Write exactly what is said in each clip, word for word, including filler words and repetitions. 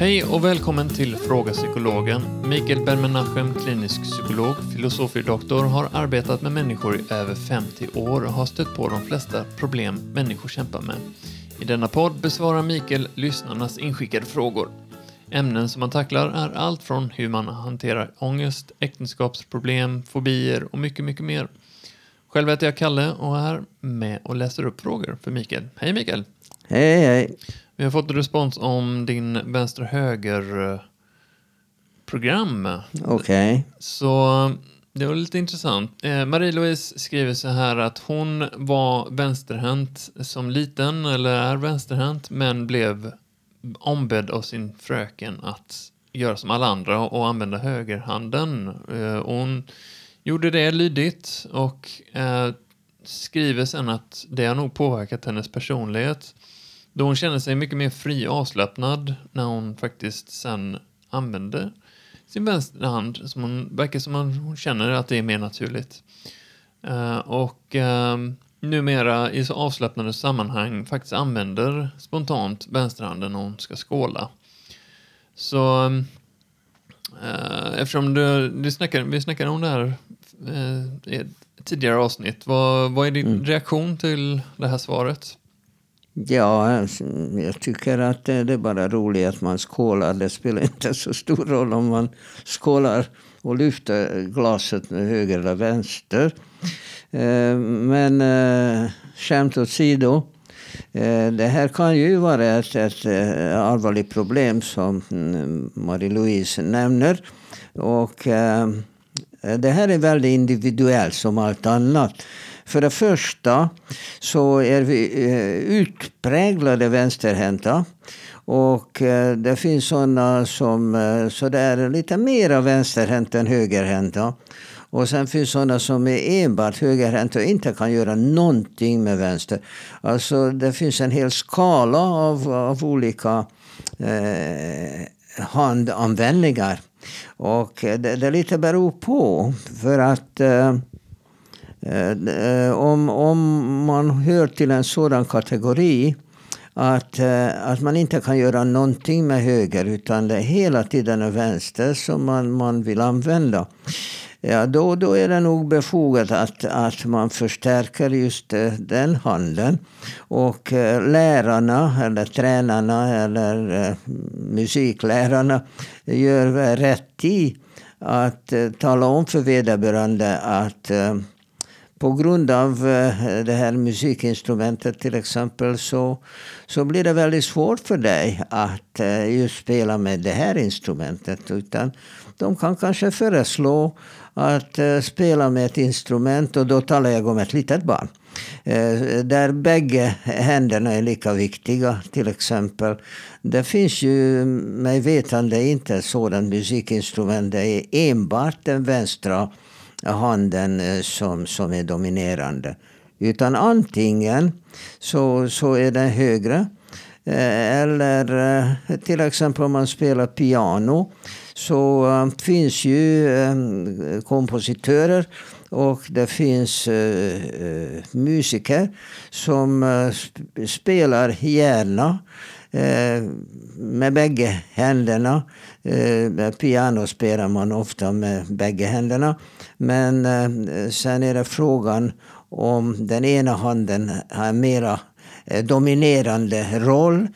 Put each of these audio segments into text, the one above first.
Hej och välkommen till Fråga Psykologen. Mikael Bermenagem, klinisk psykolog, filosofidoktor, har arbetat med människor i över femtio år och har stött på de flesta problem människor kämpar med. I denna podd besvarar Mikael lyssnarnas inskickade frågor. Ämnen som man tacklar är allt från hur man hanterar ångest, äktenskapsproblem, fobier och mycket, mycket mer. Själv heter jag Kalle och är här med och läser upp frågor för Mikael. Hej Mikael! Hej, hej! Vi har fått respons om din vänster-höger-program. Okej. Okay. Så det var lite intressant. Marie-Louise skriver så här att hon var vänsterhänt som liten, eller är vänsterhänt, men blev ombedd av sin fröken att göra som alla andra och använda högerhanden. Och hon gjorde det lydigt och skriver sen att det har nog påverkat hennes personlighet. Då hon kände sig mycket mer fri och avslappnad när hon faktiskt sen använde sin vänstra hand. Som hon, verkar som hon känner att det är mer naturligt. Uh, och uh, numera i så avslappnade sammanhang faktiskt använder spontant vänsterhanden när hon ska skåla. Så uh, eftersom du, du snackade, vi snackade om det här uh, i ett tidigare avsnitt. Vad, vad är din mm. reaktion till det här svaret? Ja, jag tycker att det är bara roligt att man skålar. Det spelar inte så stor roll om man skålar och lyfter glaset med höger eller vänster. Men skämt åsido, det här kan ju vara ett, ett allvarligt problem som Marie-Louise nämner. Och det här är väldigt individuellt som allt annat. För det första så är vi utpräglade vänsterhänta och det finns sådana som så där är lite mer vänsterhänta än högerhänta. Och sen finns sådana som är enbart högerhänta och inte kan göra någonting med vänster. Alltså det finns en hel skala av, av olika eh, handanvändningar. Och det, det lite beror på för att... Eh, Om, om man hör till en sådan kategori att, att man inte kan göra någonting med höger utan det hela tiden är vänster som man, man vill använda, ja, då, då är det nog befogat att, att man förstärker just den handen. Och lärarna eller tränarna eller musiklärarna gör rätt i att tala om för vederbörande att på grund av det här musikinstrumentet till exempel så, så blir det väldigt svårt för dig att just spela med det här instrumentet. Utan de kan kanske föreslå att spela med ett instrument, och då talar jag om ett litet barn. Där bägge händerna är lika viktiga till exempel. Det finns ju, mig vetande, inte ett sådant musikinstrument. Det är enbart den vänstra handen som, som är dominerande. Utan antingen så, så är den högre. Eller till exempel om man spelar piano så finns ju kompositörer och det finns musiker som spelar gärna med bägge händerna. Piano spelar man ofta med bägge händerna. Men sen är det frågan om den ena handen har mera dominerande roll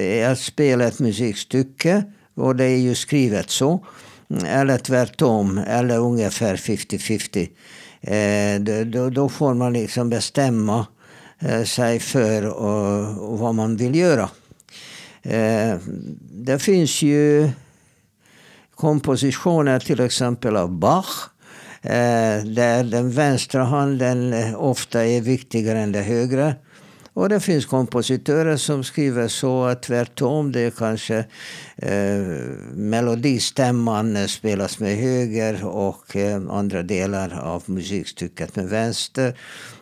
i att spela ett musikstycke, och det är ju skrivet så, eller tvärtom, eller ungefär femtio femtio. Då får man liksom bestämma sig för vad man vill göra. Det finns ju kompositioner till exempel av Bach där den vänstra handen ofta är viktigare än den högra. Och det finns kompositörer som skriver så att tvärtom, det är kanske eh, melodistämman spelas med höger och eh, andra delar av musikstycket med vänster.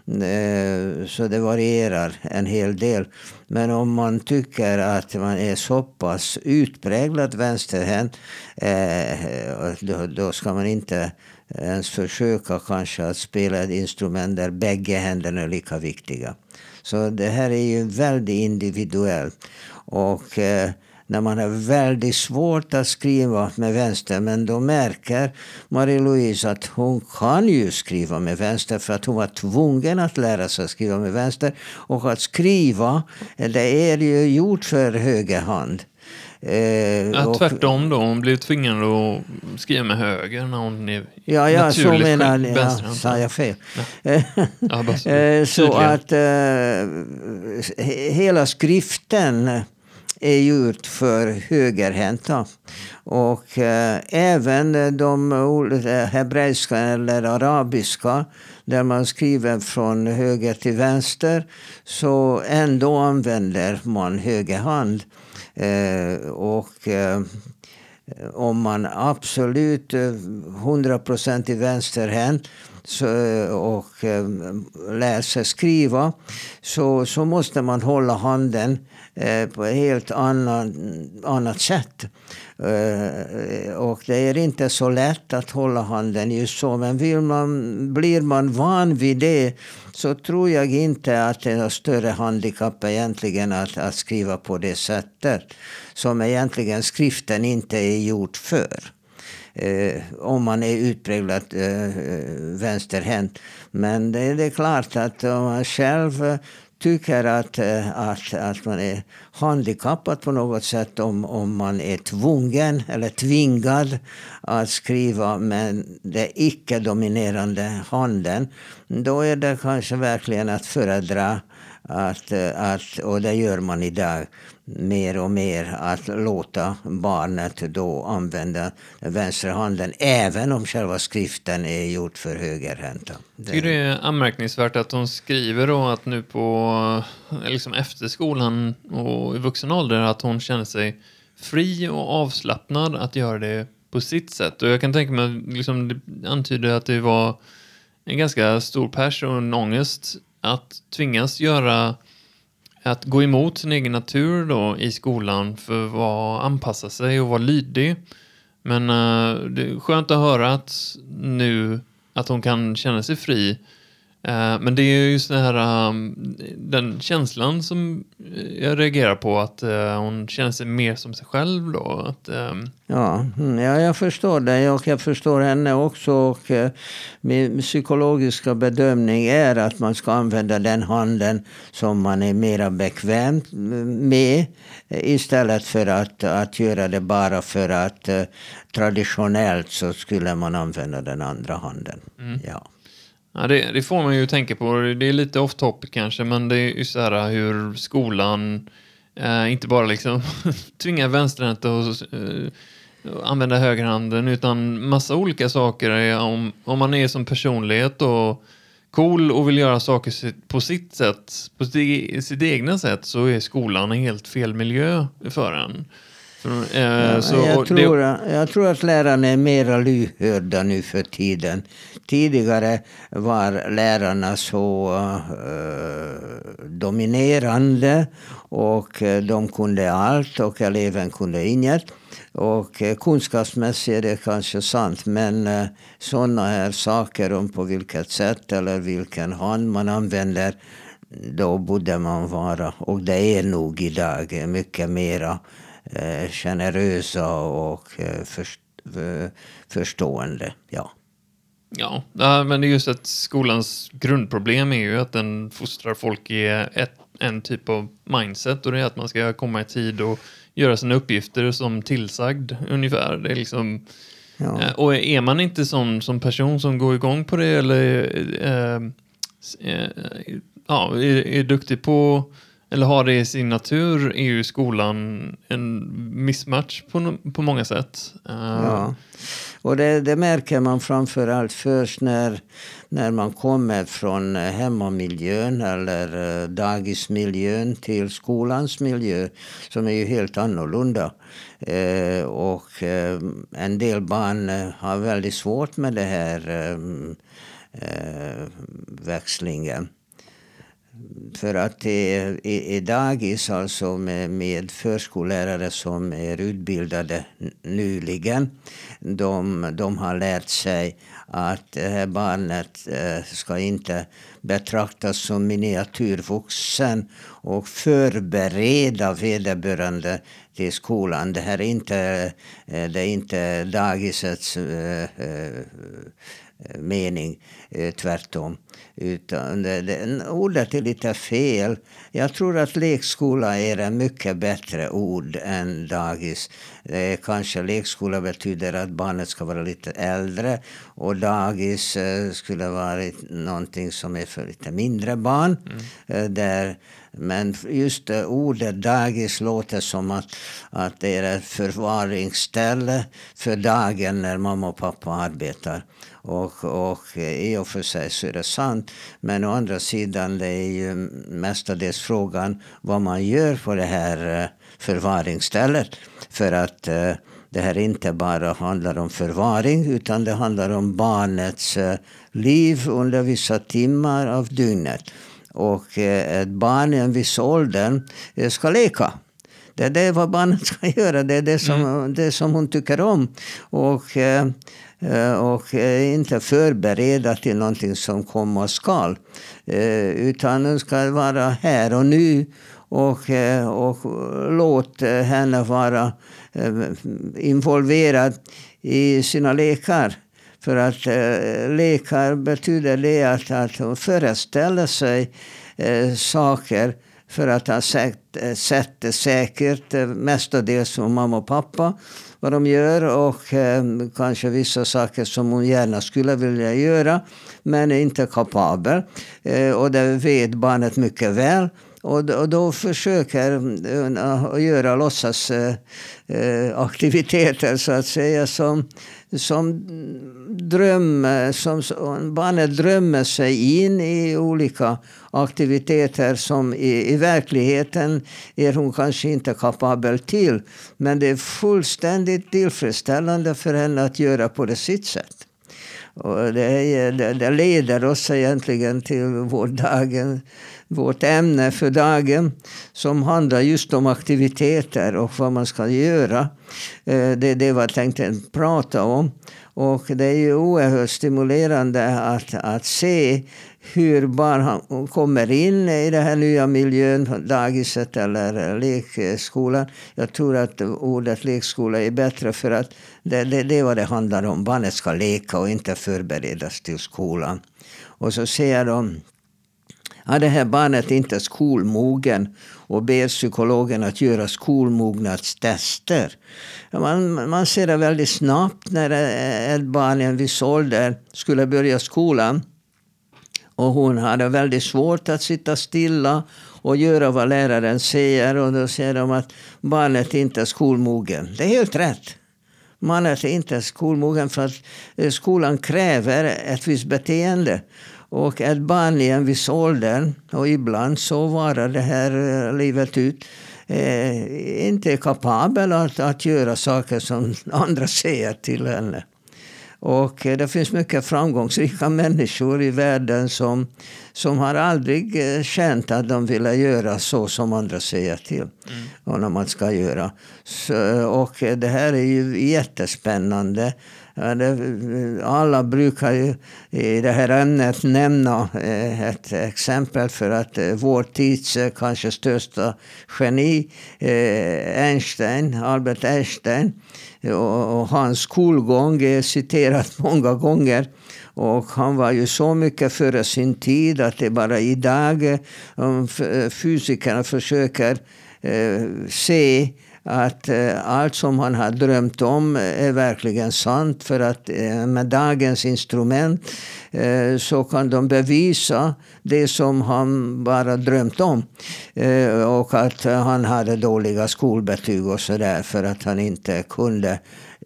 Eh, så det varierar en hel del. Men om man tycker att man är så pass utpräglad vänsterhänt, eh, då, då ska man inte ens försöka kanske att spela ett instrument där bägge händerna är lika viktiga. Så det här är ju väldigt individuellt. Och eh, när man har väldigt svårt att skriva med vänster. Men då märker Marie-Louise att hon kan ju skriva med vänster, för att hon var tvungen att lära sig att skriva med vänster. Och att skriva, det är ju gjort för höger hand. Eh, ja, och, tvärtom då, hon blev tvingad att skriva med höger när hon är ja, ja, naturligt så menar, sjuk, ja, sa jag fel. Ja. ja, bara, så så att eh, hela skriften är gjort för högerhänta. Och eh, även de hebreiska eller arabiska, där man skriver från höger till vänster, så ändå använder man höger hand. Eh, och eh, om man absolut hundra procent i vänsterhänt så, och eh, läser skriva, så, så måste man hålla handen eh, på ett helt annan, annat sätt. Eh, och det är inte så lätt att hålla handen just så, men vill man, blir man van vid det, så tror jag inte att det är något större handikapp egentligen att, att skriva på det sättet som egentligen skriften inte är gjort för. Eh, om man är utpräglat eh, vänsterhänt. Men det, det är klart att om man själv tycker att, att, att man är handikappad på något sätt, om, om man är tvungen eller tvingad att skriva med den icke-dominerande handen, då är det kanske verkligen att föredra att, att, och det gör man idag mer och mer, att låta barnet då använda vänstra handen, även om själva skriften är gjort för högerhänta. Det är det anmärkningsvärt att de skriver då att nu på liksom efter skolan och i vuxen ålder, att hon känner sig fri och avslappnad att göra det på sitt sätt. Och jag kan tänka mig liksom, det antyder att det var en ganska stor pers och en ångest att tvingas göra, att gå emot sin egen natur då i skolan för att anpassa sig och vara lydig. Men uh, det är skönt att höra att nu att hon kan känna sig fri. Uh, men det är ju så här um, den känslan som jag reagerar på, att uh, hon känner sig mer som sig själv då. Att, um... ja, ja, jag förstår det, och jag förstår henne också. Och uh, min psykologiska bedömning är att man ska använda den handen som man är mera bekväm med, istället för att, att göra det bara för att uh, traditionellt så skulle man använda den andra handen. Mm. Ja. Ja, det, det får man ju tänka på. Det är lite off-topic kanske, men det är ju så här hur skolan eh, inte bara liksom tvingar vänsterhänt att eh, använda högerhanden, utan massa olika saker. Är om, om man är som personlighet och cool och vill göra saker på sitt sätt, på sitt, sitt egna sätt, så är skolan en helt fel miljö för en. Ja, så jag, tror, det... jag tror att lärarna är mera lyhörda nu för tiden. Tidigare var lärarna så uh, dominerande, och de kunde allt och eleven kunde inget. Och kunskapsmässigt är det kanske sant, men uh, sådana här saker om på vilket sätt eller vilken hand man använder, då borde man vara, och det är nog idag mycket mera Eh, generösa och eh, först, eh, förstående, ja. Ja, men det är just att skolans grundproblem är ju att den fostrar folk i ett, en typ av mindset, och det är att man ska komma i tid och göra sina uppgifter som tillsagd ungefär. Det är liksom, ja. eh, och är man inte som, som person som går igång på det, eller eh, eh, ja, är, är duktig på, eller har det i sin natur, är ju skolan en mismatch på, på många sätt. Uh. Ja, och det, det märker man framförallt först när, när man kommer från hemmamiljön eller dagismiljön till skolans miljö, som är ju helt annorlunda. Eh, och eh, en del barn har väldigt svårt med det här eh, eh, växlingen. För att eh, i dagis, alltså med, med förskollärare som är utbildade nyligen, de, de har lärt sig att det här barnet eh, ska inte betraktas som miniatyrvuxen och förbereda vederbörande till skolan. Det här är inte, eh, det är inte dagisets eh, eh, mening, eh, tvärtom. Utan det, det, ordet är lite fel. Jag tror att lekskola är en mycket bättre ord än dagis. Eh, kanske lekskola betyder att barnet ska vara lite äldre, och dagis eh, skulle vara någonting som är för lite mindre barn. Mm. Eh, där, men just eh, ordet dagis låter som att, att det är ett förvaringsställe för dagen när mamma och pappa arbetar. Och, och i och för sig så är det sant, men å andra sidan det är ju mestadels frågan vad man gör på det här förvaringsstället, för att det här inte bara handlar om förvaring utan det handlar om barnets liv under vissa timmar av dygnet, och ett barn i en viss ålder ska leka. Det är det vad barnet ska göra, det är det som, mm. det som hon tycker om. Och, och inte förbereda till någonting som kommer och skall. Utan hon ska vara här och nu. Och, och låt henne vara involverad i sina lekar. För att lekar betyder det att, att hon föreställer sig saker för att ha sett säkert mestadels som mamma och pappa vad de gör, och eh, kanske vissa saker som hon gärna skulle vilja göra men är inte kapabel, eh, och det vet barnet mycket väl, och, och då försöker hon göra låtsas eh, aktiviteter så att säga som, som drömmer, som, som barnet drömmer sig in i olika aktiviteter som i, i verkligheten är hon kanske inte kapabel till, men det är fullständigt tillfredsställande för henne att göra på det sitt sätt. Och det, är, det, det leder oss egentligen till vår dagen, vårt ämne för dagen, som handlar just om aktiviteter och vad man ska göra. Det, det var jag tänkte prata om. Och det är ju oerhört stimulerande att, att se hur barn kommer in i den här nya miljön, dagiset eller lekskolan. Jag tror att ordet lekskola är bättre, för att det, det, det är vad det handlar om. Barnet ska leka och inte förberedas till skolan. Och så ser de, ja, det här barnet är inte skolmogen, och ber psykologen att göra skolmognadstester. Man, man ser det väldigt snabbt när ett barn i en viss ålder skulle börja skolan. Och hon hade väldigt svårt att sitta stilla och göra vad läraren säger. Och då säger de att barnet är inte skolmogen. Det är helt rätt. Barnet är inte skolmogen för att skolan kräver ett visst beteende. Och ett barn i en viss ålder, och ibland så varar det här livet ut, eh, inte är kapabel att, att göra saker som andra säger till henne. Och eh, det finns mycket framgångsrika människor i världen som, som har aldrig eh, känt att de ville göra så som andra säger till. Mm. Och när man ska göra. Så, och eh, det här är ju jättespännande. Alla brukar ju i det här ämnet nämna ett exempel, för att vår tids kanske största geni, Einstein, Albert Einstein, och hans skolgång är citerat många gånger. Och han var ju så mycket före sin tid att det bara idag fysikerna försöker se att eh, allt som han har drömt om är verkligen sant, för att eh, med dagens instrument eh, så kan de bevisa det som han bara drömt om, eh, och att eh, han hade dåliga skolbetyg och sådär, för att han inte kunde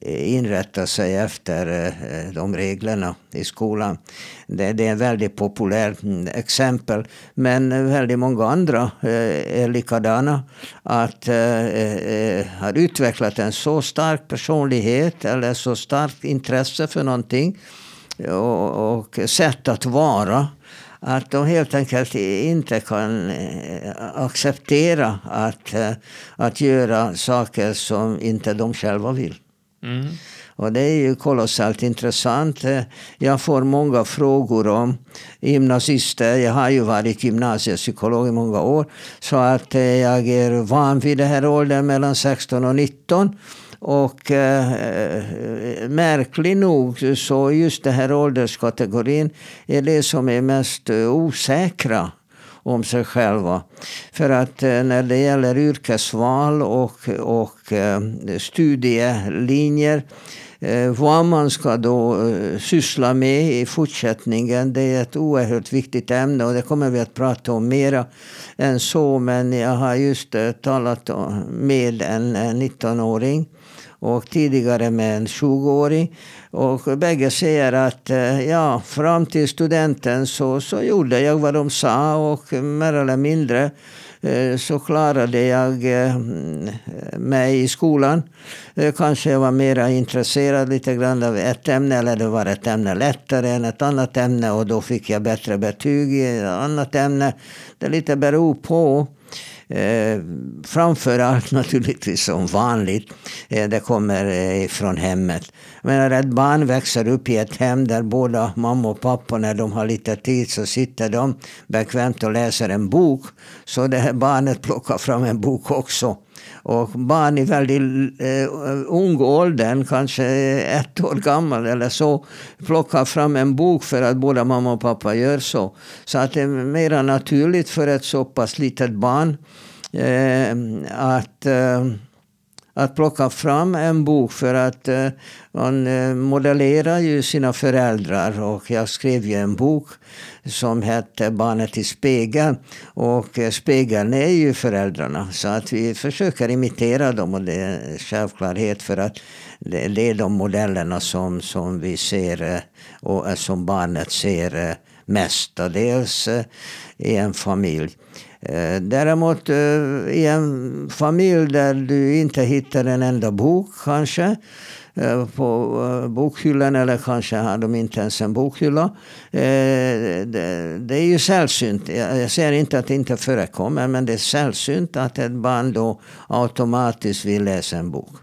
inrätta sig efter eh, de reglerna i skolan. Det, det är ett väldigt populärt exempel, men väldigt många andra eh, är likadana, att eh, eh, har utvecklat en så stark personlighet eller så starkt intresse för någonting och, och sätt att vara, att de helt enkelt inte kan acceptera att, att göra saker som inte de själva vill. Mm. Och det är ju kolossalt intressant. Jag får många frågor om gymnasister. Jag har ju varit gymnasiepsykolog i många år. Så att jag är van vid det här åldern mellan sexton och nitton. Och eh, märkligt nog så just det här ålderskategorin är det som är mest osäkra om sig själva. För att när det gäller yrkesval och, och studielinjer, vad man ska då syssla med i fortsättningen, det är ett oerhört viktigt ämne och det kommer vi att prata om mera än så. Men jag har just talat med en nittonåring och tidigare med en tjugoåring. Och bägge säger att ja, fram till studenten så, så gjorde jag vad de sa och mer eller mindre så klarade jag mig i skolan. Kanske jag var mer intresserad lite grann av ett ämne, eller det var ett ämne lättare än ett annat ämne och då fick jag bättre betyg i ett annat ämne. Det lite beror på. Eh, framförallt naturligtvis som vanligt eh, det kommer eh, från hemmet. Men när ett barn växer upp i ett hem där båda mamma och pappa, när de har lite tid så sitter de bekvämt och läser en bok, så det här barnet plockar fram en bok också. Och barn i väldigt eh, ung åldern, kanske ett år gammal eller så, plockar fram en bok för att både mamma och pappa gör så. Så att det är mer naturligt för ett så pass litet barn eh, att... Eh, Att plocka fram en bok, för att eh, man modellerar ju sina föräldrar. Och jag skrev ju en bok som hette Barnet i spegeln. Och eh, spegeln är ju föräldrarna. Så att vi försöker imitera dem, och det är en självklarhet för att det, det är de modellerna som, som vi ser eh, och eh, som barnet ser eh, mestadels eh, i en familj. Däremot i en familj där du inte hittar en enda bok kanske på bokhyllan, eller kanske har de inte ens en bokhylla, det är ju sällsynt. Jag säger inte att det inte förekommer, men det är sällsynt att ett barn då automatiskt vill läsa en bok.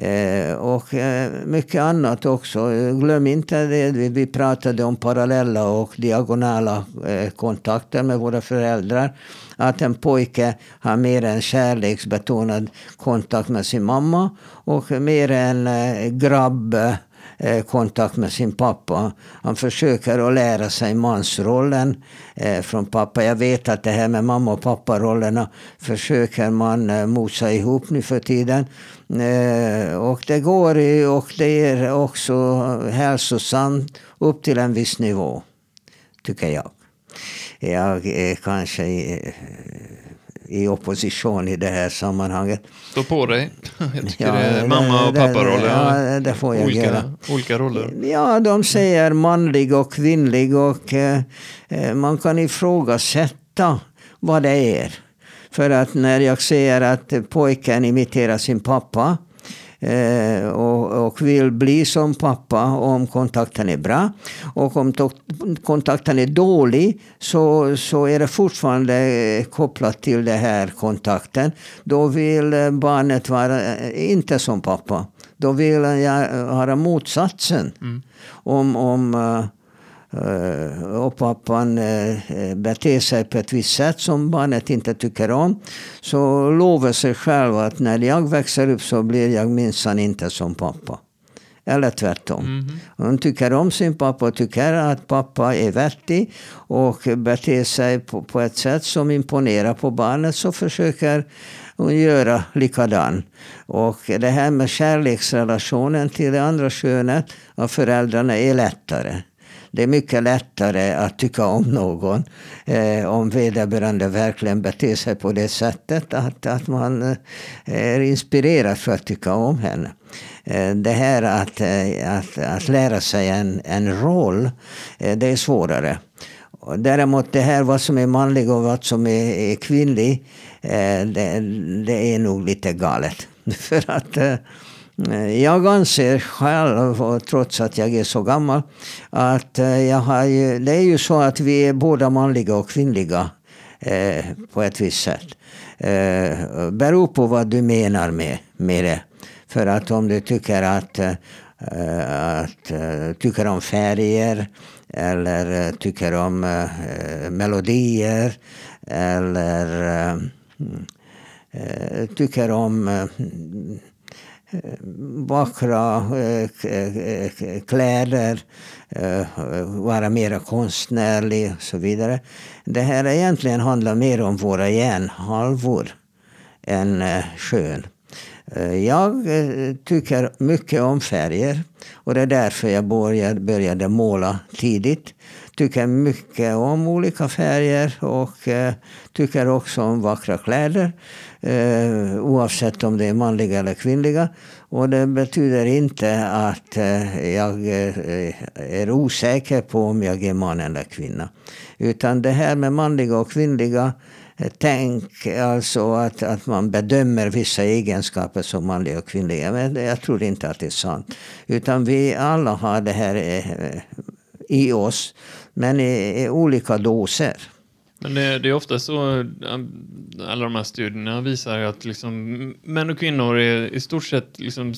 Eh, och eh, mycket annat också. Glöm inte det, vi pratade om parallella och diagonala eh, kontakter med våra föräldrar. Att en pojke har mer en kärleksbetonad kontakt med sin mamma och mer en eh, grabb eh, kontakt med sin pappa. Han försöker att lära sig mansrollen eh, från pappa. Jag vet att det här med mamma och papparollerna försöker man eh, mosa ihop nu för tiden. Och det går ju, och det är också hälsosamt upp till en viss nivå, tycker jag. Jag är kanske i, i opposition i det här sammanhanget. Stå på dig. Jag tycker ja, det är mamma och papparoller. Ja, det får jag olika, göra. Olika roller. Ja, de säger manlig och kvinnlig, och eh, man kan ifrågasätta vad det är. För att när jag ser att pojken imiterar sin pappa eh, och, och vill bli som pappa om kontakten är bra, och om to- kontakten är dålig så, så är det fortfarande kopplat till den här kontakten. Då vill barnet vara inte som pappa. Då vill jag ha motsatsen. Mm. Om... om Uh, och pappan uh, beter sig på ett visst sätt som barnet inte tycker om, så lovar sig själv att när jag växer upp så blir jag minsann inte som pappa. Eller tvärtom. Mm-hmm. Hon tycker om sin pappa och tycker att pappa är vettig och beter sig på, på ett sätt som imponerar på barnet, så försöker hon göra likadan. Och det här med kärleksrelationen till det andra könet av föräldrarna är lättare. Det är mycket lättare att tycka om någon eh, om vederbörande verkligen beter sig på det sättet att, att man eh, är inspirerad för att tycka om henne. Eh, det här att, eh, att, att lära sig en, en roll, eh, det är svårare. Och däremot det här vad som är manlig och vad som är, är kvinnlig, eh, det, det är nog lite galet. För att... Eh, Jag anser själv, trots att jag är så gammal, att jag har ju, det är ju så att vi är båda manliga och kvinnliga eh, på ett visst sätt. Eh, beror på vad du menar med, med det. För att om du tycker att, eh, att eh, tycker om färger eller eh, tycker om eh, melodier eller eh, tycker om eh, vackra kläder, vara mer konstnärlig och så vidare. Det här egentligen handlar mer om våra hjärnhalvor än skön. Jag tycker mycket om färger och det är därför jag började måla tidigt. Tycker mycket om olika färger och eh, tycker också om vackra kläder. Eh, oavsett om det är manliga eller kvinnliga. Och det betyder inte att eh, jag eh, är osäker på om jag är man eller kvinna. Utan det här med manliga och kvinnliga, eh, tänk alltså att, att man bedömer vissa egenskaper som manliga och kvinnliga. Men jag tror inte att det är sant. Utan vi alla har det här eh, i oss, men i, i olika doser. Men det, det är ofta så, alla de här studierna visar att liksom, män och kvinnor är i stort sett liksom,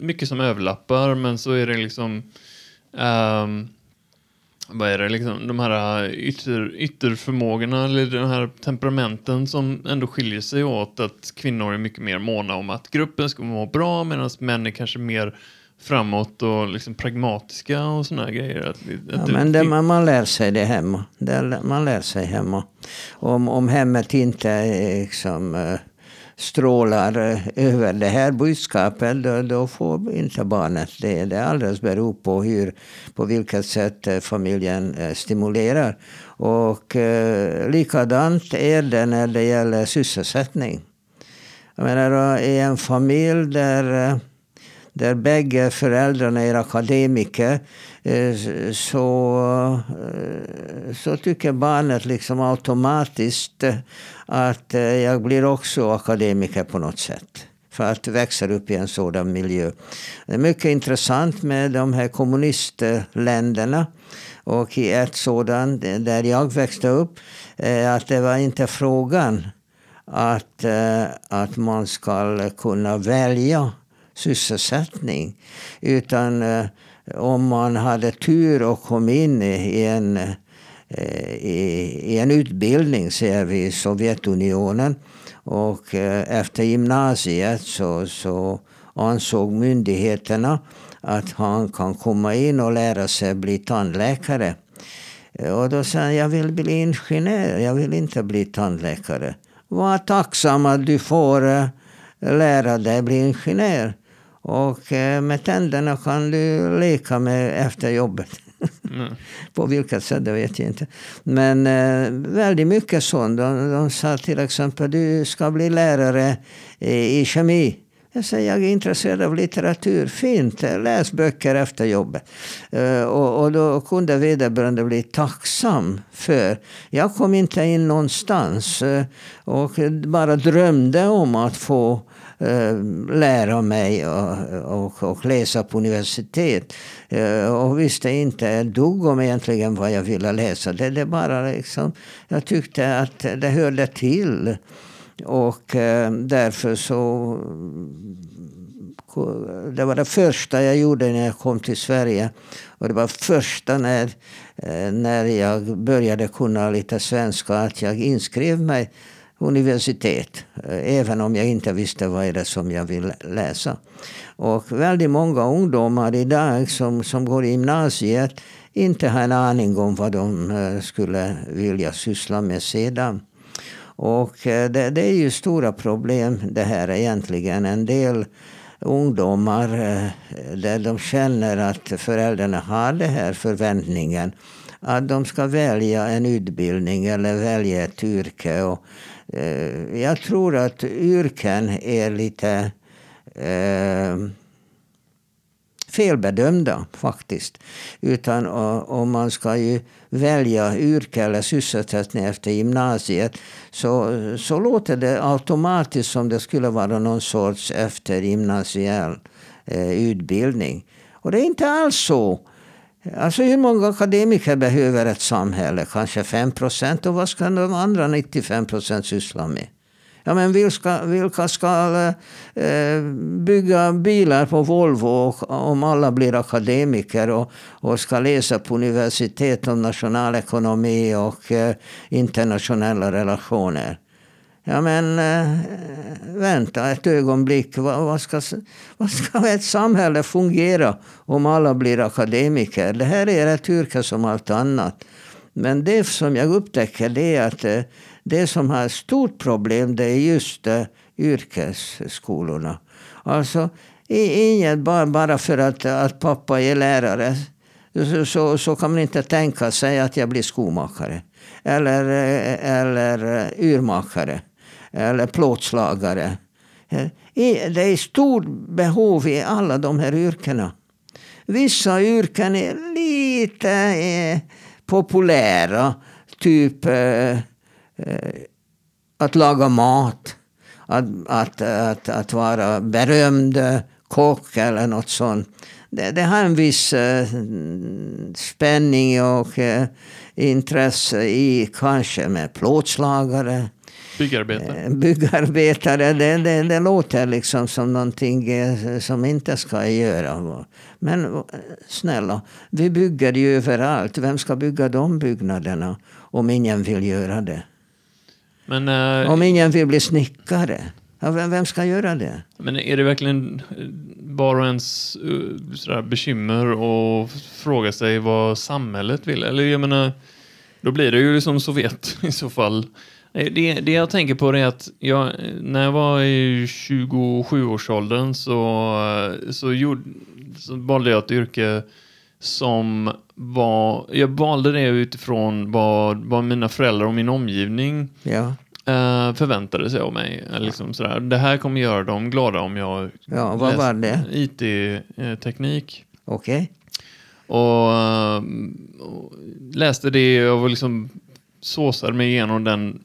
mycket som överlappar, men så är det liksom um, vad är det liksom, de här ytter, ytterförmågorna eller de här temperamenten som ändå skiljer sig åt, att kvinnor är mycket mer måna om att gruppen ska må bra, medan män är kanske mer framåt och liksom pragmatiska och såna här grejer. Att, att ja, men det, man, man lär sig det hemma. Det, man lär sig hemma. Om, om hemmet inte liksom, strålar över det här budskapet, då, då får inte barnet det. Det alldeles beror på hur, på vilket sätt familjen stimulerar. Och eh, likadant är det när det gäller sysselsättning. Jag menar, i en familj där där bägge föräldrarna är akademiker, så, så tycker barnet liksom automatiskt att jag blir också akademiker på något sätt. För att växa upp i en sådan miljö. Det är mycket intressant med de här kommunistländerna. Och i ett sådant där jag växte upp, att det var inte frågan att, att man ska kunna välja sysselsättning, utan eh, om man hade tur och kom in i en, eh, i, i en utbildning, ser vi i Sovjetunionen, och eh, efter gymnasiet så, så ansåg myndigheterna att han kan komma in och lära sig bli tandläkare. Och då sa han, jag vill bli ingenjör, jag vill inte bli tandläkare. Var tacksam att du får eh, lära dig bli ingenjör. Och eh, med tänderna kan du leka med efter jobbet. Mm. På vilket sätt, det vet jag inte. Men eh, väldigt mycket sånt. De, de sa till exempel, du ska bli lärare i, i kemi. Jag sa, jag är intresserad av litteratur. Fint, läs böcker efter jobbet. Eh, och, och då kunde vederbörande bli tacksam för. Jag kom inte in någonstans. Eh, och bara drömde om att få lära mig och, och, och läsa på universitet, och visste inte dugg om egentligen vad jag ville läsa. Det, det bara liksom, jag tyckte att det hörde till, och eh, därför så det var det första jag gjorde när jag kom till Sverige, och det var första när, när jag började kunna lite svenska att jag inskrev mig universitet, även om jag inte visste vad är det som jag vill läsa. Och väldigt många ungdomar idag som, som går i gymnasiet inte har en aning om vad de skulle vilja syssla med sedan. Och det, det är ju stora problem det här egentligen. En del ungdomar där de känner att föräldrarna har det här förväntningen att de ska välja en utbildning eller välja ett yrke. Och jag tror att yrken är lite eh, felbedömda faktiskt. Utan om man ska ju välja yrke eller sysselsättning efter gymnasiet, så, så låter det automatiskt som det skulle vara någon sorts eftergymnasiell utbildning. Och det är inte alls så. Alltså hur många akademiker behöver ett samhälle? Kanske fem procent, och vad ska de andra nittiofem procent syssla med? Ja, men vilka, vilka ska eh, bygga bilar på Volvo och, om alla blir akademiker och, och ska läsa på universitet om nationalekonomi och eh, internationella relationer? Ja, men eh, vänta ett ögonblick. Vad, vad, ska, vad ska ett samhälle fungera om alla blir akademiker? Det här är ett yrke som allt annat. Men det som jag upptäcker, det är att eh, det som har ett stort problem, det är just uh, yrkesskolorna. Alltså inget bara, bara för att, att pappa är lärare så, så, så kan man inte tänka sig att jag blir skomakare. Eller, eller urmakare. Eller plåtslagare. Det är stort behov i alla de här yrkena. Vissa yrken är lite eh, populära. Typ... Eh, att laga mat, att, att, att, att vara berömd kock eller något sånt. Det, det har en viss eh, spänning och eh, intresse i kanske med plåtslagare. Byggarbetare. Byggarbetare, det, det, det låter liksom som någonting som inte ska göra. Men snälla, vi bygger ju överallt. Vem ska bygga de byggnaderna om ingen vill göra det? Men, uh, om ingen vill bli snickare, vem, vem ska göra det? Men är det verkligen var och ens sådär, bekymmer att fråga sig vad samhället vill? Eller jag menar, då blir det ju som Sovjet i så fall. Det, det jag tänker på är att jag, när jag var i tjugosjuårsåldern så, så, gjorde, så valde jag ett yrke som var, jag valde det utifrån vad, vad mina föräldrar och min omgivning ja. eh, förväntade sig av mig. Liksom ja. Sådär. Det här kommer göra dem glada om jag ja, vad var det? I T-teknik. Okej. Okay. Och, och läste det och liksom såsade mig igenom den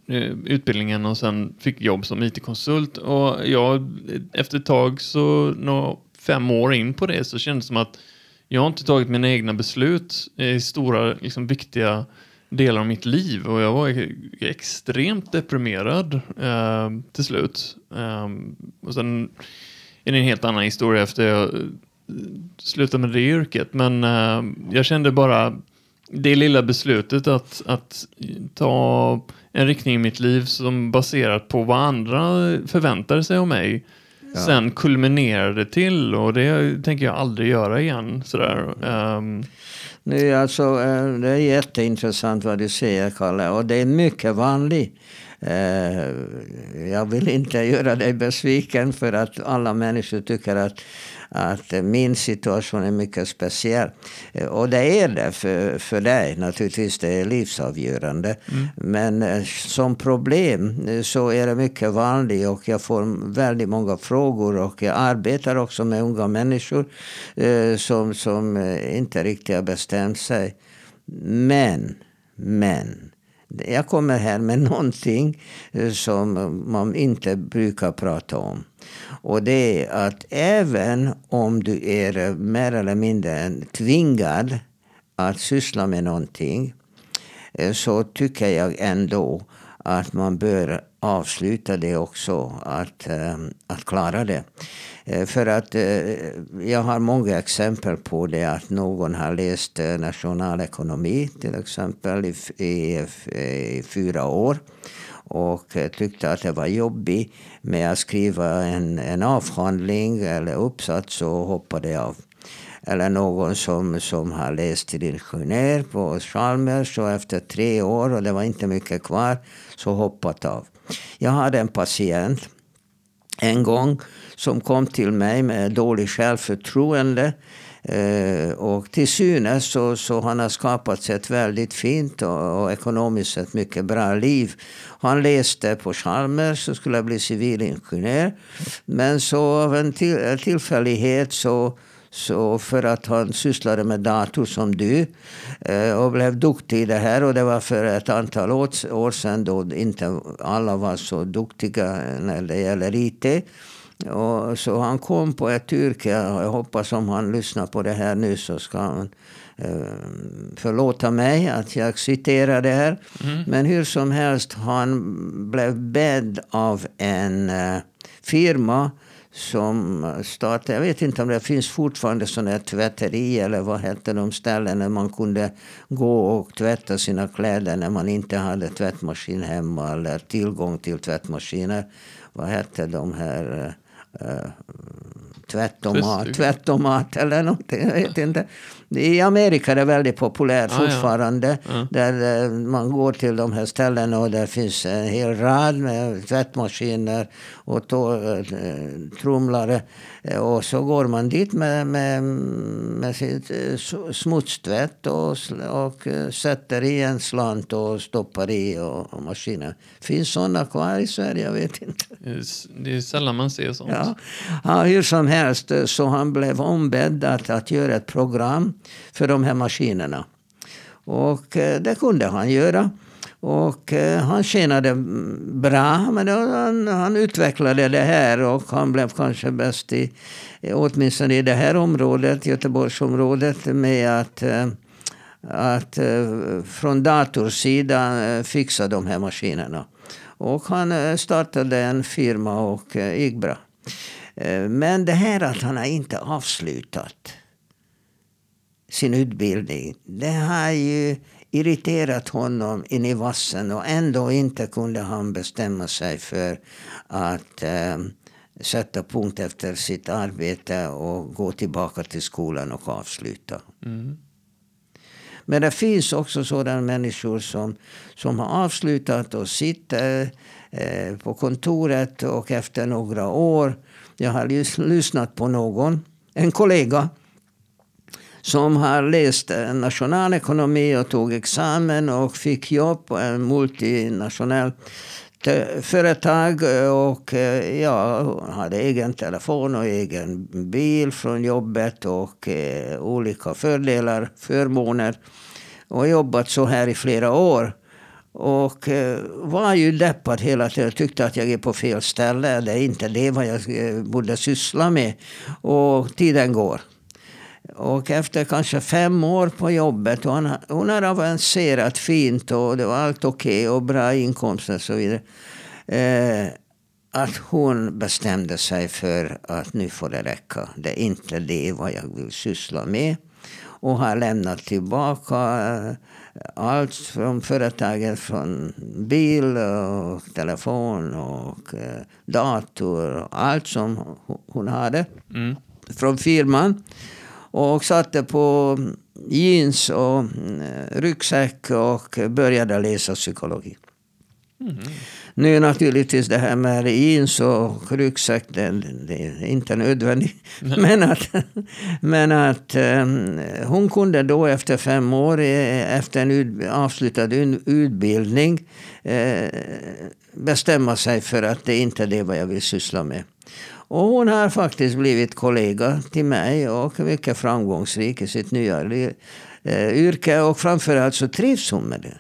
utbildningen och sen fick jobb som I T-konsult. Och jag, efter ett tag så, nå, fem år in på det så kändes det som att jag har inte tagit mina egna beslut i stora, liksom, viktiga delar av mitt liv. Och jag var extremt deprimerad eh, till slut. Eh, och sen är det en helt annan historia efter jag slutade med det yrket. Men eh, jag kände bara det lilla beslutet att, att ta en riktning i mitt liv som baserat på vad andra förväntade sig av mig. Ja. Sen kulminerade till, och det tänker jag aldrig göra igen. Sådär. Um. Nej, alltså, det är jätteintressant vad du säger, Kalle. Och det är mycket vanligt. Uh, jag vill inte göra dig besviken för att alla människor tycker att, att min situation är mycket speciell. Uh, och det är det för, för dig naturligtvis, det är livsavgörande. Mm. Men uh, som problem uh, så är det mycket vanligt, och jag får väldigt många frågor, och jag arbetar också med unga människor uh, som, som uh, inte riktigt har bestämt sig. Men, men... jag kommer här med någonting som man inte brukar prata om. Och det är att även om du är mer eller mindre tvingad att syssla med någonting, så tycker jag ändå att man bör avsluta det också, att, att klara det. För att jag har många exempel på det, att någon har läst nationalekonomi till exempel i, i, i fyra år och tyckte att det var jobbigt med att skriva en, en avhandling eller uppsats, och hoppade av. Eller någon som, som har läst till ingenjör på Chalmers, och efter tre år, och det var inte mycket kvar, så hoppat av. Jag hade en patient en gång som kom till mig med dålig självförtroende. Eh, och till synes så, så han har skapat sig ett väldigt fint och, och ekonomiskt ett mycket bra liv. Han läste på Chalmers och skulle bli civilingenjör. Men så av en till, tillfällighet så... Så för att han sysslade med dator som du och blev duktig i det här, och det var för ett antal år sedan då inte alla var så duktiga när det gäller I T, Och så han kom på ett yrke. Jag hoppas om han lyssnar på det här nu så ska han eh, förlåta mig att jag citerar det här. Mm. Men hur som helst, han blev bedd av en eh, firma som startade, jag vet inte om det finns fortfarande sådana här tvätteri eller vad hette de ställen där man kunde gå och tvätta sina kläder när man inte hade tvättmaskin hemma eller tillgång till tvättmaskiner. Vad hette de här äh, tvättomat, tvättomat eller någonting, jag vet inte. I Amerika är det väldigt populärt ah, fortfarande. Ja. Ja. Där man går till de här ställena och där finns en hel rad med tvättmaskiner och to- trumlare. Och så går man dit med, med, med sitt smutstvätt och, och sätter i en slant och stoppar i och, och maskinen. Finns sådana kvar i Sverige? Jag vet inte. Det är sällan man ser sånt. Ja. Ja, hur som helst, så han blev ombedd att, att göra ett program för de här maskinerna. Och det kunde han göra. Och han tjänade bra, men han, han utvecklade det här och han blev kanske bäst i, åtminstone i det här området, Göteborgsområdet, med att, att från datorsidan fixa de här maskinerna. Och han startade en firma och gick bra. Men det här att han har inte avslutat sin utbildning, det har ju irriterat honom in i vassen, och ändå inte kunde han bestämma sig för att eh, sätta punkt efter sitt arbete och gå tillbaka till skolan och avsluta. Mm. Men det finns också sådana människor som, som har avslutat och sitter eh, på kontoret, och efter några år, jag har just lyssnat på någon, en kollega som har läst nationalekonomi och tog examen och fick jobb på en multinationell te- företag och ja, hade egen telefon och egen bil från jobbet och eh, olika fördelar, förmåner, och jobbat så här i flera år. Och var ju deppad hela tiden. Jag tyckte att jag är på fel ställe. Det är inte det vad jag borde syssla med. Och tiden går. Och efter kanske fem år på jobbet. Och hon, hon har avancerat fint. Och det var allt okej. Och bra inkomst och så vidare. Eh, att hon bestämde sig för att nu får det räcka. Det är inte det vad jag vill syssla med. Och har lämnat tillbaka allt från företaget, från bil och telefon och dator, allt som hon hade mm. från firman, och satte på jeans och ryggsäck och började läsa psykologi. Mm. Nu naturligtvis det här med jeans och ryggsäck, det, det är inte nödvändigt. Nej. Men att, men att um, hon kunde då efter fem år, efter en ut, avslutad utbildning, eh, bestämma sig för att det inte är det vad jag vill syssla med. Och hon har faktiskt blivit kollega till mig och mycket framgångsrik i sitt nya eh, yrke, och framförallt så trivs hon med det.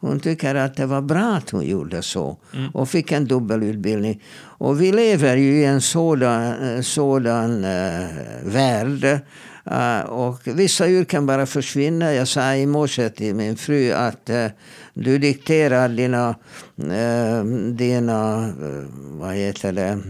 Hon tycker att det var bra att hon gjorde så. Mm. Och fick en dubbelutbildning. Och vi lever ju i en sådan, sådan eh, värld. Uh, och vissa yrken bara försvinner. Jag sa i morse till min fru att uh, du dikterar dina, uh, dina uh, vad heter det, uh,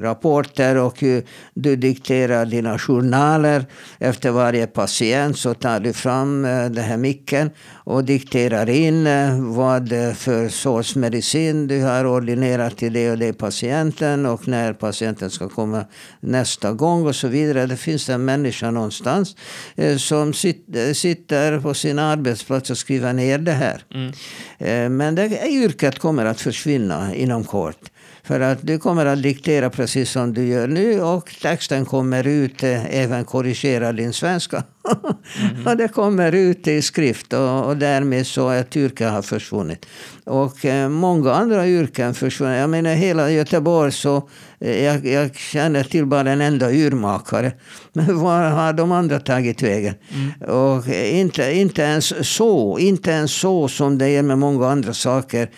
rapporter, och uh, du dikterar dina journaler. Efter varje patient så tar du fram uh, den här micken och dikterar in uh, vad uh, för sorts medicin du har ordinerat till det och det patienten, och när patienten ska komma nästa gång och så vidare. Det finns finns en människa någonstans eh, som sit, sitter på sin arbetsplats och skriver ner det här. Mm. Eh, men det yrket kommer att försvinna inom kort. För att du kommer att diktera precis som du gör nu, och texten kommer ut eh, även korrigera din svenska. Mm. Och det kommer ut i skrift och, och därmed så ett yrke har försvunnit. Och eh, många andra yrken försvunnit. Jag menar hela Göteborg så eh, jag, jag känner till bara en enda urmakare. Men var har de andra tagit vägen? Mm. Och eh, inte, inte ens så, inte ens så som det är med många andra saker.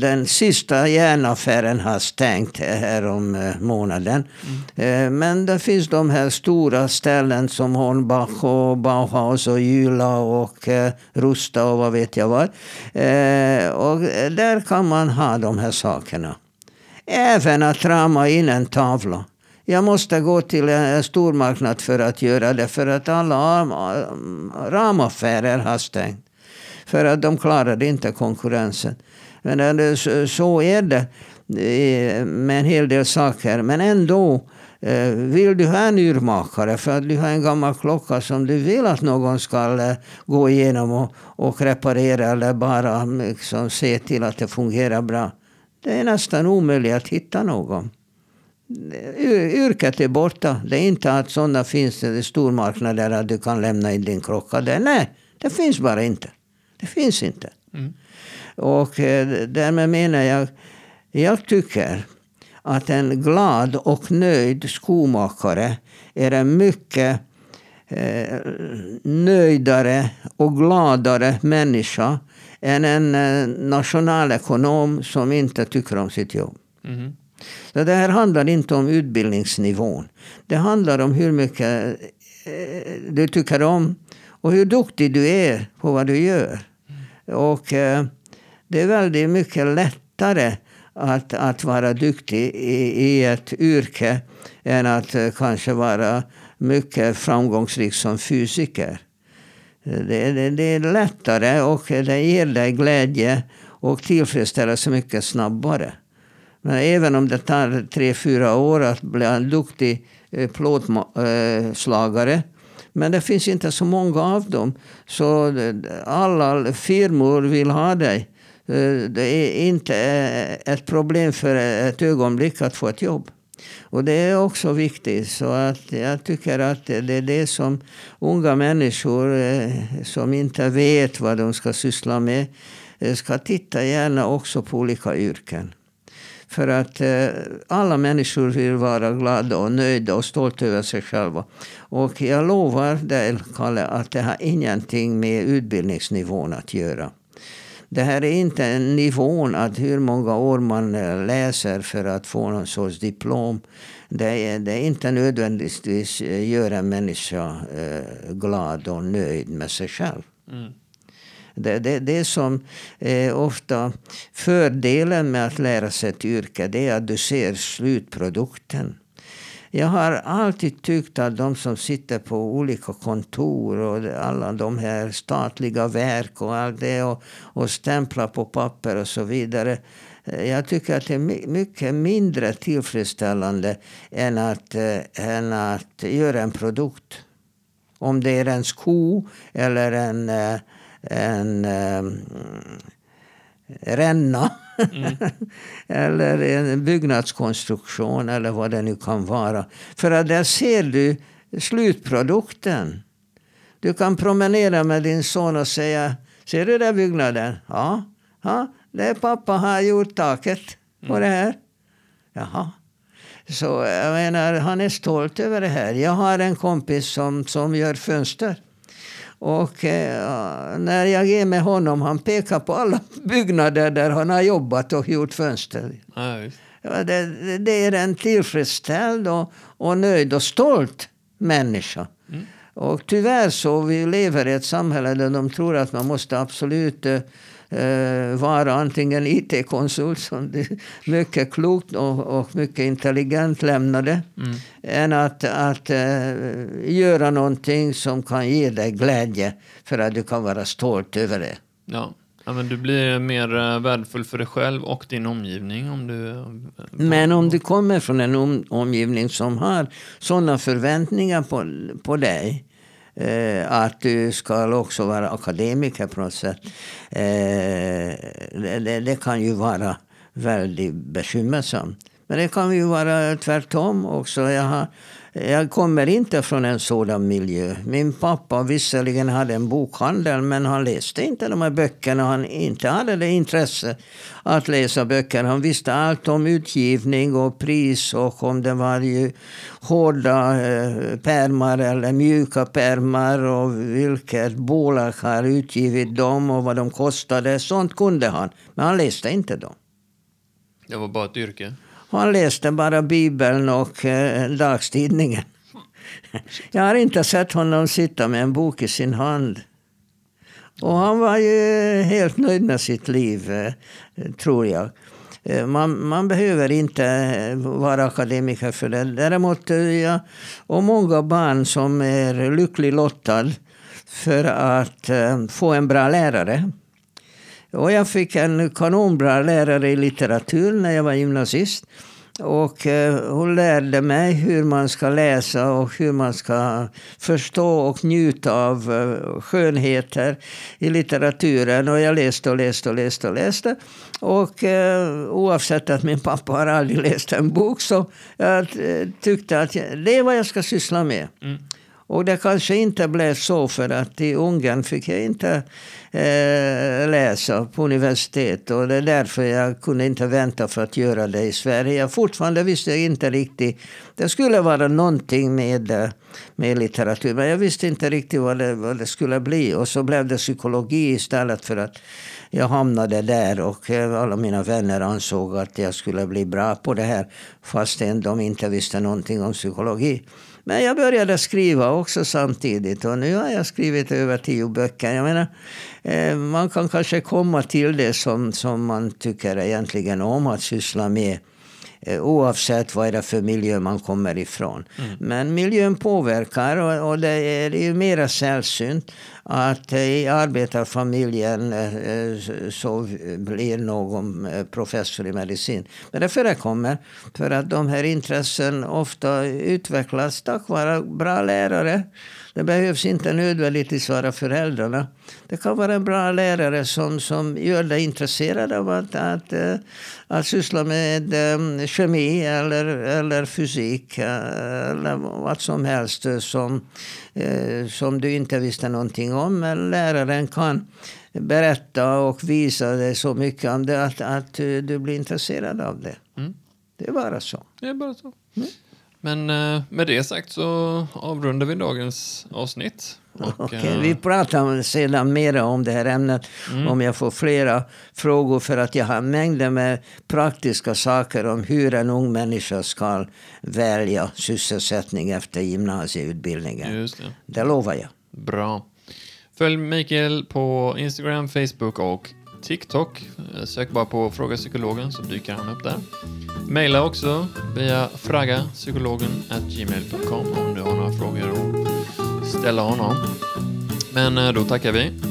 Den sista järnaffären har stängt här om eh, månaden. Mm. Eh, men det finns de här stora ställen som Hornbach och Bauhaus och Jula och eh, Rusta och vad vet jag vad. Eh, och där kan man ha de här sakerna. Även att rama in en tavla. Jag måste gå till en stormarknad för att göra det. För att alla ramaffärer har stängt. För att de klarade inte konkurrensen. Men så är det med en hel del saker. Men ändå vill du ha en urmakare för att du har en gammal klocka som du vill att någon ska gå igenom och, och reparera eller bara liksom se till att det fungerar bra. Det är nästan omöjligt att hitta någon. Yrket är borta. Det är inte att sådana finns i stormarknader där du kan lämna in din klocka. Det, nej, det finns bara inte. Det finns inte. Mm. Och därmed menar jag, jag tycker att en glad och nöjd skomakare är en mycket eh, nöjdare och gladare människa än en eh, nationalekonom som inte tycker om sitt jobb. Mm. Så det här handlar inte om utbildningsnivån. Det handlar om hur mycket eh, du tycker om och hur duktig du är på vad du gör. Mm. Och eh, det är väldigt mycket lättare Att, att vara duktig i, i ett yrke än att uh, kanske vara mycket framgångsrik som fysiker. Det, det, det är lättare och det ger dig glädje och tillfredsställelse mycket snabbare. Men även om det tar tre, fyra år att bli en duktig uh, plåtslagare. Uh, men det finns inte så många av dem. Så uh, alla firmor vill ha dig. Det är inte ett problem för ett ögonblick att få ett jobb. Och det är också viktigt. Så att jag tycker att det är det som unga människor som inte vet vad de ska syssla med ska titta gärna också på olika yrken. För att alla människor vill vara glada och nöjda och stolta över sig själva. Och jag lovar dig, Kalle, att det har ingenting med utbildningsnivån att göra. Det här är inte en nivån att hur många år man läser för att få någon sorts diplom. Det är, det är inte nödvändigtvis gör en människa glad och nöjd med sig själv. Mm. Det, det, det som är ofta fördelen med att lära sig ett yrke, det är att du ser slutprodukten. Jag har alltid tyckt att de som sitter på olika kontor och alla de här statliga verk och allt det och, och stämplar på papper och så vidare. Jag tycker att det är mycket mindre tillfredsställande än att, än att göra en produkt. Om det är en sko eller en, en, en ränna. Mm. Eller en byggnadskonstruktion eller vad det nu kan vara. För att där ser du slutprodukten. Du kan promenera med din son och säga: ser du där byggnaden? Ja, ja, det är pappa har gjort taket på mm. det här. Jaha. Så jag menar, han är stolt över det här. Jag har en kompis som, som gör fönster. Och eh, när jag är med honom, han pekar på alla byggnader där han har jobbat och gjort fönster. Nice. Ja, det, det är en tillfredsställd och, och nöjd och stolt människa. Mm. Och tyvärr så vi lever i ett samhälle där de tror att man måste absolut eh, vara antingen I T-konsult som mycket klokt och, och mycket intelligent lämnade. Mm. Än att, att eh, göra någonting som kan ge dig glädje för att du kan vara stolt över det. Ja. Ja, men du blir mer värdefull för dig själv och din omgivning om du... Men om du kommer från en om, omgivning som har sådana förväntningar på, på dig eh, att du ska också vara akademiker på något sätt, eh, det, det kan ju vara väldigt bekymmersamt. Men det kan ju vara tvärtom också. Jag har Jag kommer inte från en sådan miljö. Min pappa visserligen hade en bokhandel, men han läste inte de här böckerna. Han inte hade det intresse att läsa böcker. Han visste allt om utgivning och pris och om det var ju hårda eh, pärmar eller mjuka pärmar och vilket bolag har utgivit dem och vad de kostade. Sånt kunde han, men han läste inte dem. Det var bara ett yrke. Han läste bara Bibeln och eh, dagstidningen. Jag har inte sett honom sitta med en bok i sin hand. Och han var ju helt nöjd med sitt liv, eh, tror jag. Eh, man, man behöver inte vara akademiker för det. Däremot jag och många barn som är lyckligt lottade för att eh, få en bra lärare. Och jag fick en kanonbra lärare i litteratur när jag var gymnasist. Och eh, hon lärde mig hur man ska läsa och hur man ska förstå och njuta av eh, skönheter i litteraturen. Och jag läste och läste och läste och läste. Och eh, oavsett att min pappa har aldrig läst en bok, så jag tyckte att det är vad jag ska syssla med. Mm. Och det kanske inte blev så, för att i Ungern fick jag inte eh, läsa på universitet. Och det är därför jag kunde inte vänta för att göra det i Sverige. Jag fortfarande visste jag inte riktigt. Det skulle vara någonting med, med litteratur. Men jag visste inte riktigt vad det, vad det skulle bli. Och så blev det psykologi istället, för att jag hamnade där. Och alla mina vänner ansåg att jag skulle bli bra på det här, fastän de inte visste någonting om psykologi. Men jag började skriva också samtidigt, och nu har jag skrivit över tio böcker. Jag menar, man kan kanske komma till det som, som man tycker egentligen om att syssla med, oavsett vad det är för miljö man kommer ifrån. Mm. Men miljön påverkar, och, och det är ju mera sällsynt att i arbetarfamiljen så blir någon professor i medicin. Men det förekommer, för att de här intressen ofta utvecklas tack vare bra lärare. Det behövs inte nödvändigtvis vara föräldrarna. Det kan vara en bra lärare som, som gör dig intresserad av att, att, att, att syssla med kemi eller, eller fysik eller vad som helst som, som du inte visste någonting om. Men läraren kan berätta och visa dig så mycket om det att, att du blir intresserad av det. Mm. Det är bara så. Det är bara så. Mm. Men med det sagt så avrundar vi dagens avsnitt. Och, okay, vi pratar sedan mer om det här ämnet, mm. om jag får flera frågor, för att jag har mängder med praktiska saker om hur en ung människa ska välja sysselsättning efter gymnasieutbildningen. Just det. Det lovar jag. Bra. Följ Mikael på Instagram, Facebook och TikTok. Sök bara på Fråga Psykologen, så dyker han upp där. Maila också via fragapsykologen at gmail dot com om du har några frågor att ställa honom. Men då tackar vi.